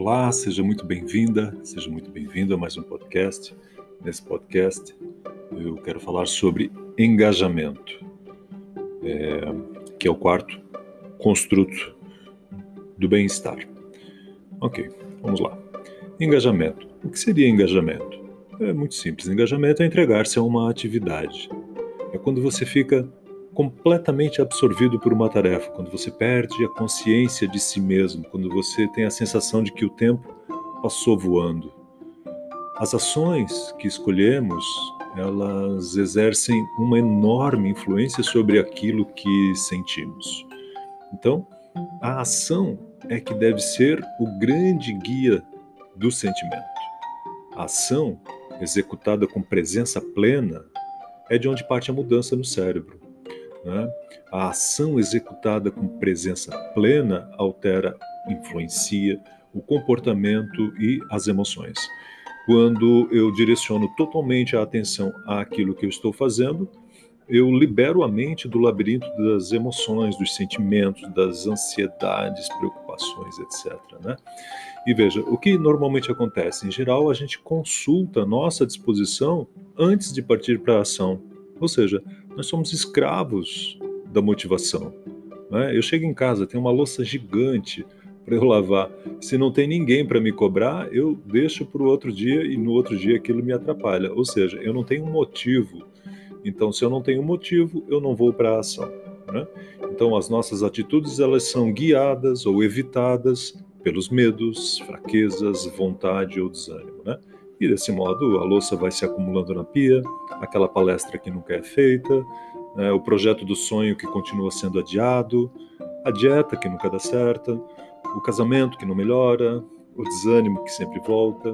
Olá, seja muito bem-vinda, seja muito bem-vindo a mais um podcast. Nesse podcast eu quero falar sobre engajamento, que é o quarto construto do bem-estar. Ok, vamos lá. Engajamento. O que seria engajamento? É muito simples. Engajamento é entregar-se a uma atividade. É quando você fica completamente absorvido por uma tarefa, quando você perde a consciência de si mesmo, quando você tem a sensação de que o tempo passou voando. As ações que escolhemos, elas exercem uma enorme influência sobre aquilo que sentimos. Então, a ação é que deve ser o grande guia do sentimento. A ação, executada com presença plena, é de onde parte a mudança no cérebro. A ação executada com presença plena altera, influencia o comportamento e as emoções. Quando eu direciono totalmente a atenção àquilo que eu estou fazendo, eu libero a mente do labirinto das emoções, dos sentimentos, das ansiedades, preocupações, etc. E veja, o que normalmente acontece? Em geral, a gente consulta a nossa disposição antes de partir para a ação. Ou seja, nós somos escravos da motivação. Eu chego em casa, tenho uma louça gigante para eu lavar. Se não tem ninguém para me cobrar, eu deixo para o outro dia e no outro dia aquilo me atrapalha. Ou seja, eu não tenho um motivo. Então, se eu não tenho um motivo, eu não vou para a ação. Então, as nossas atitudes, elas são guiadas ou evitadas pelos medos, fraquezas, vontade ou desânimo. E desse modo, a louça vai se acumulando na pia, aquela palestra que nunca é feita, o projeto do sonho que continua sendo adiado, a dieta que nunca dá certa, o casamento que não melhora, o desânimo que sempre volta,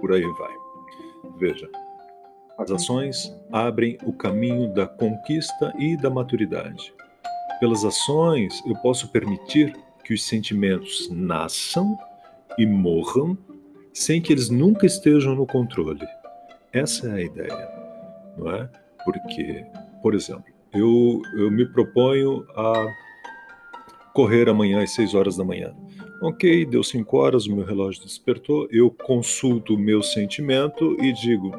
por aí vai. Veja, as ações abrem o caminho da conquista e da maturidade. Pelas ações, eu posso permitir que os sentimentos nasçam e morram sem que eles nunca estejam no controle. Essa é a ideia, não é? Porque, por exemplo, eu me proponho a correr amanhã às 6 horas da manhã. Ok, deu 5 horas, o meu relógio despertou, eu consulto o meu sentimento e digo,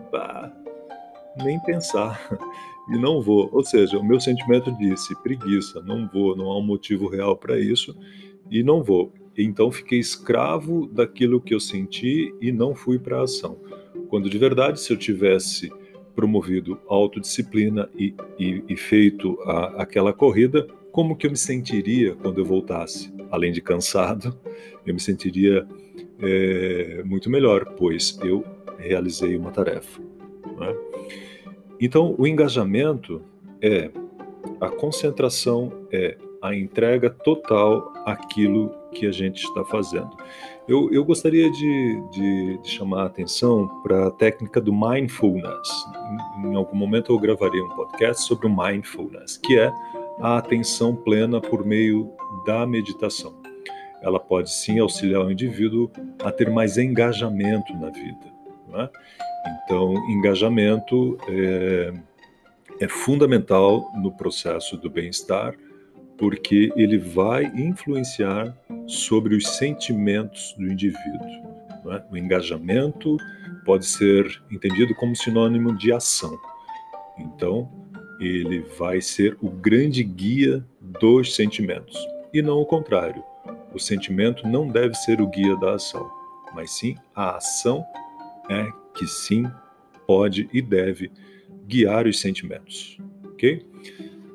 nem pensar, e não vou. Ou seja, o meu sentimento disse, preguiça, não vou, não há um motivo real para isso, e não vou. Então fiquei escravo daquilo que eu senti e não fui para a ação. Quando de verdade, se eu tivesse promovido a autodisciplina e feito aquela corrida, como que eu me sentiria quando eu voltasse? Além de cansado, eu me sentiria muito melhor, pois eu realizei uma tarefa. Né? Então, o engajamento é a concentração, é a entrega total àquilo que a gente está fazendo. Eu gostaria de chamar a atenção para a técnica do mindfulness. Em algum momento eu gravarei um podcast sobre o mindfulness, que é a atenção plena por meio da meditação. Ela pode sim auxiliar o indivíduo a ter mais engajamento na vida. Né? Então, engajamento é fundamental no processo do bem-estar, porque ele vai influenciar sobre os sentimentos do indivíduo. Né? O engajamento pode ser entendido como sinônimo de ação. Então, ele vai ser o grande guia dos sentimentos, e não o contrário. O sentimento não deve ser o guia da ação, mas sim a ação é que sim pode e deve guiar os sentimentos. Ok?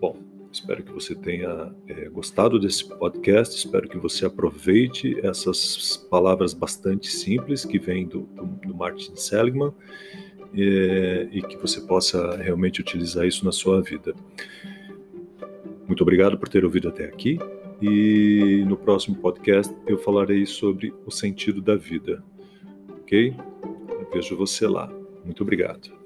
Bom, espero que você tenha gostado desse podcast, espero que você aproveite essas palavras bastante simples que vêm do Martin Seligman e que você possa realmente utilizar isso na sua vida. Muito obrigado por ter ouvido até aqui e no próximo podcast eu falarei sobre o sentido da vida, ok? Eu vejo você lá. Muito obrigado.